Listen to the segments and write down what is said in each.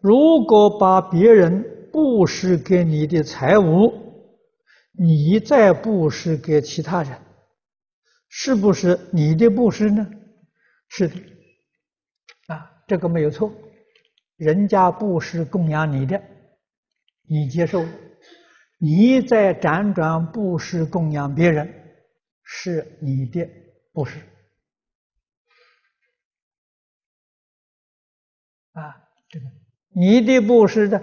如果把别人布施给你的财物，你再布施给其他人，是不是你的布施呢？是的，啊，这个没有错。人家布施供养你的，你接受，你再辗转布施供养别人，是你的布施。啊，这个你的布施的，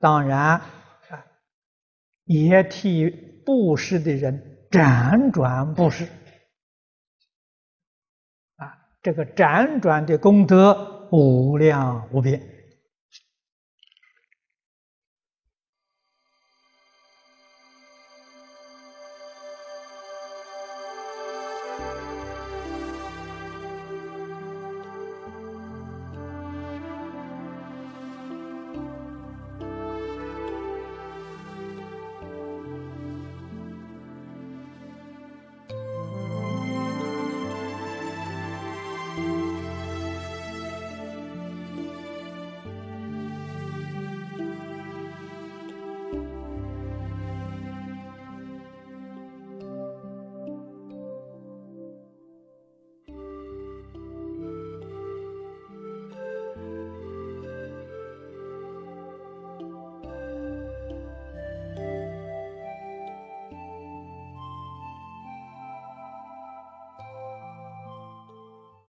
当然啊，也替布施的人辗转布施。啊，这个辗转的功德无量无边。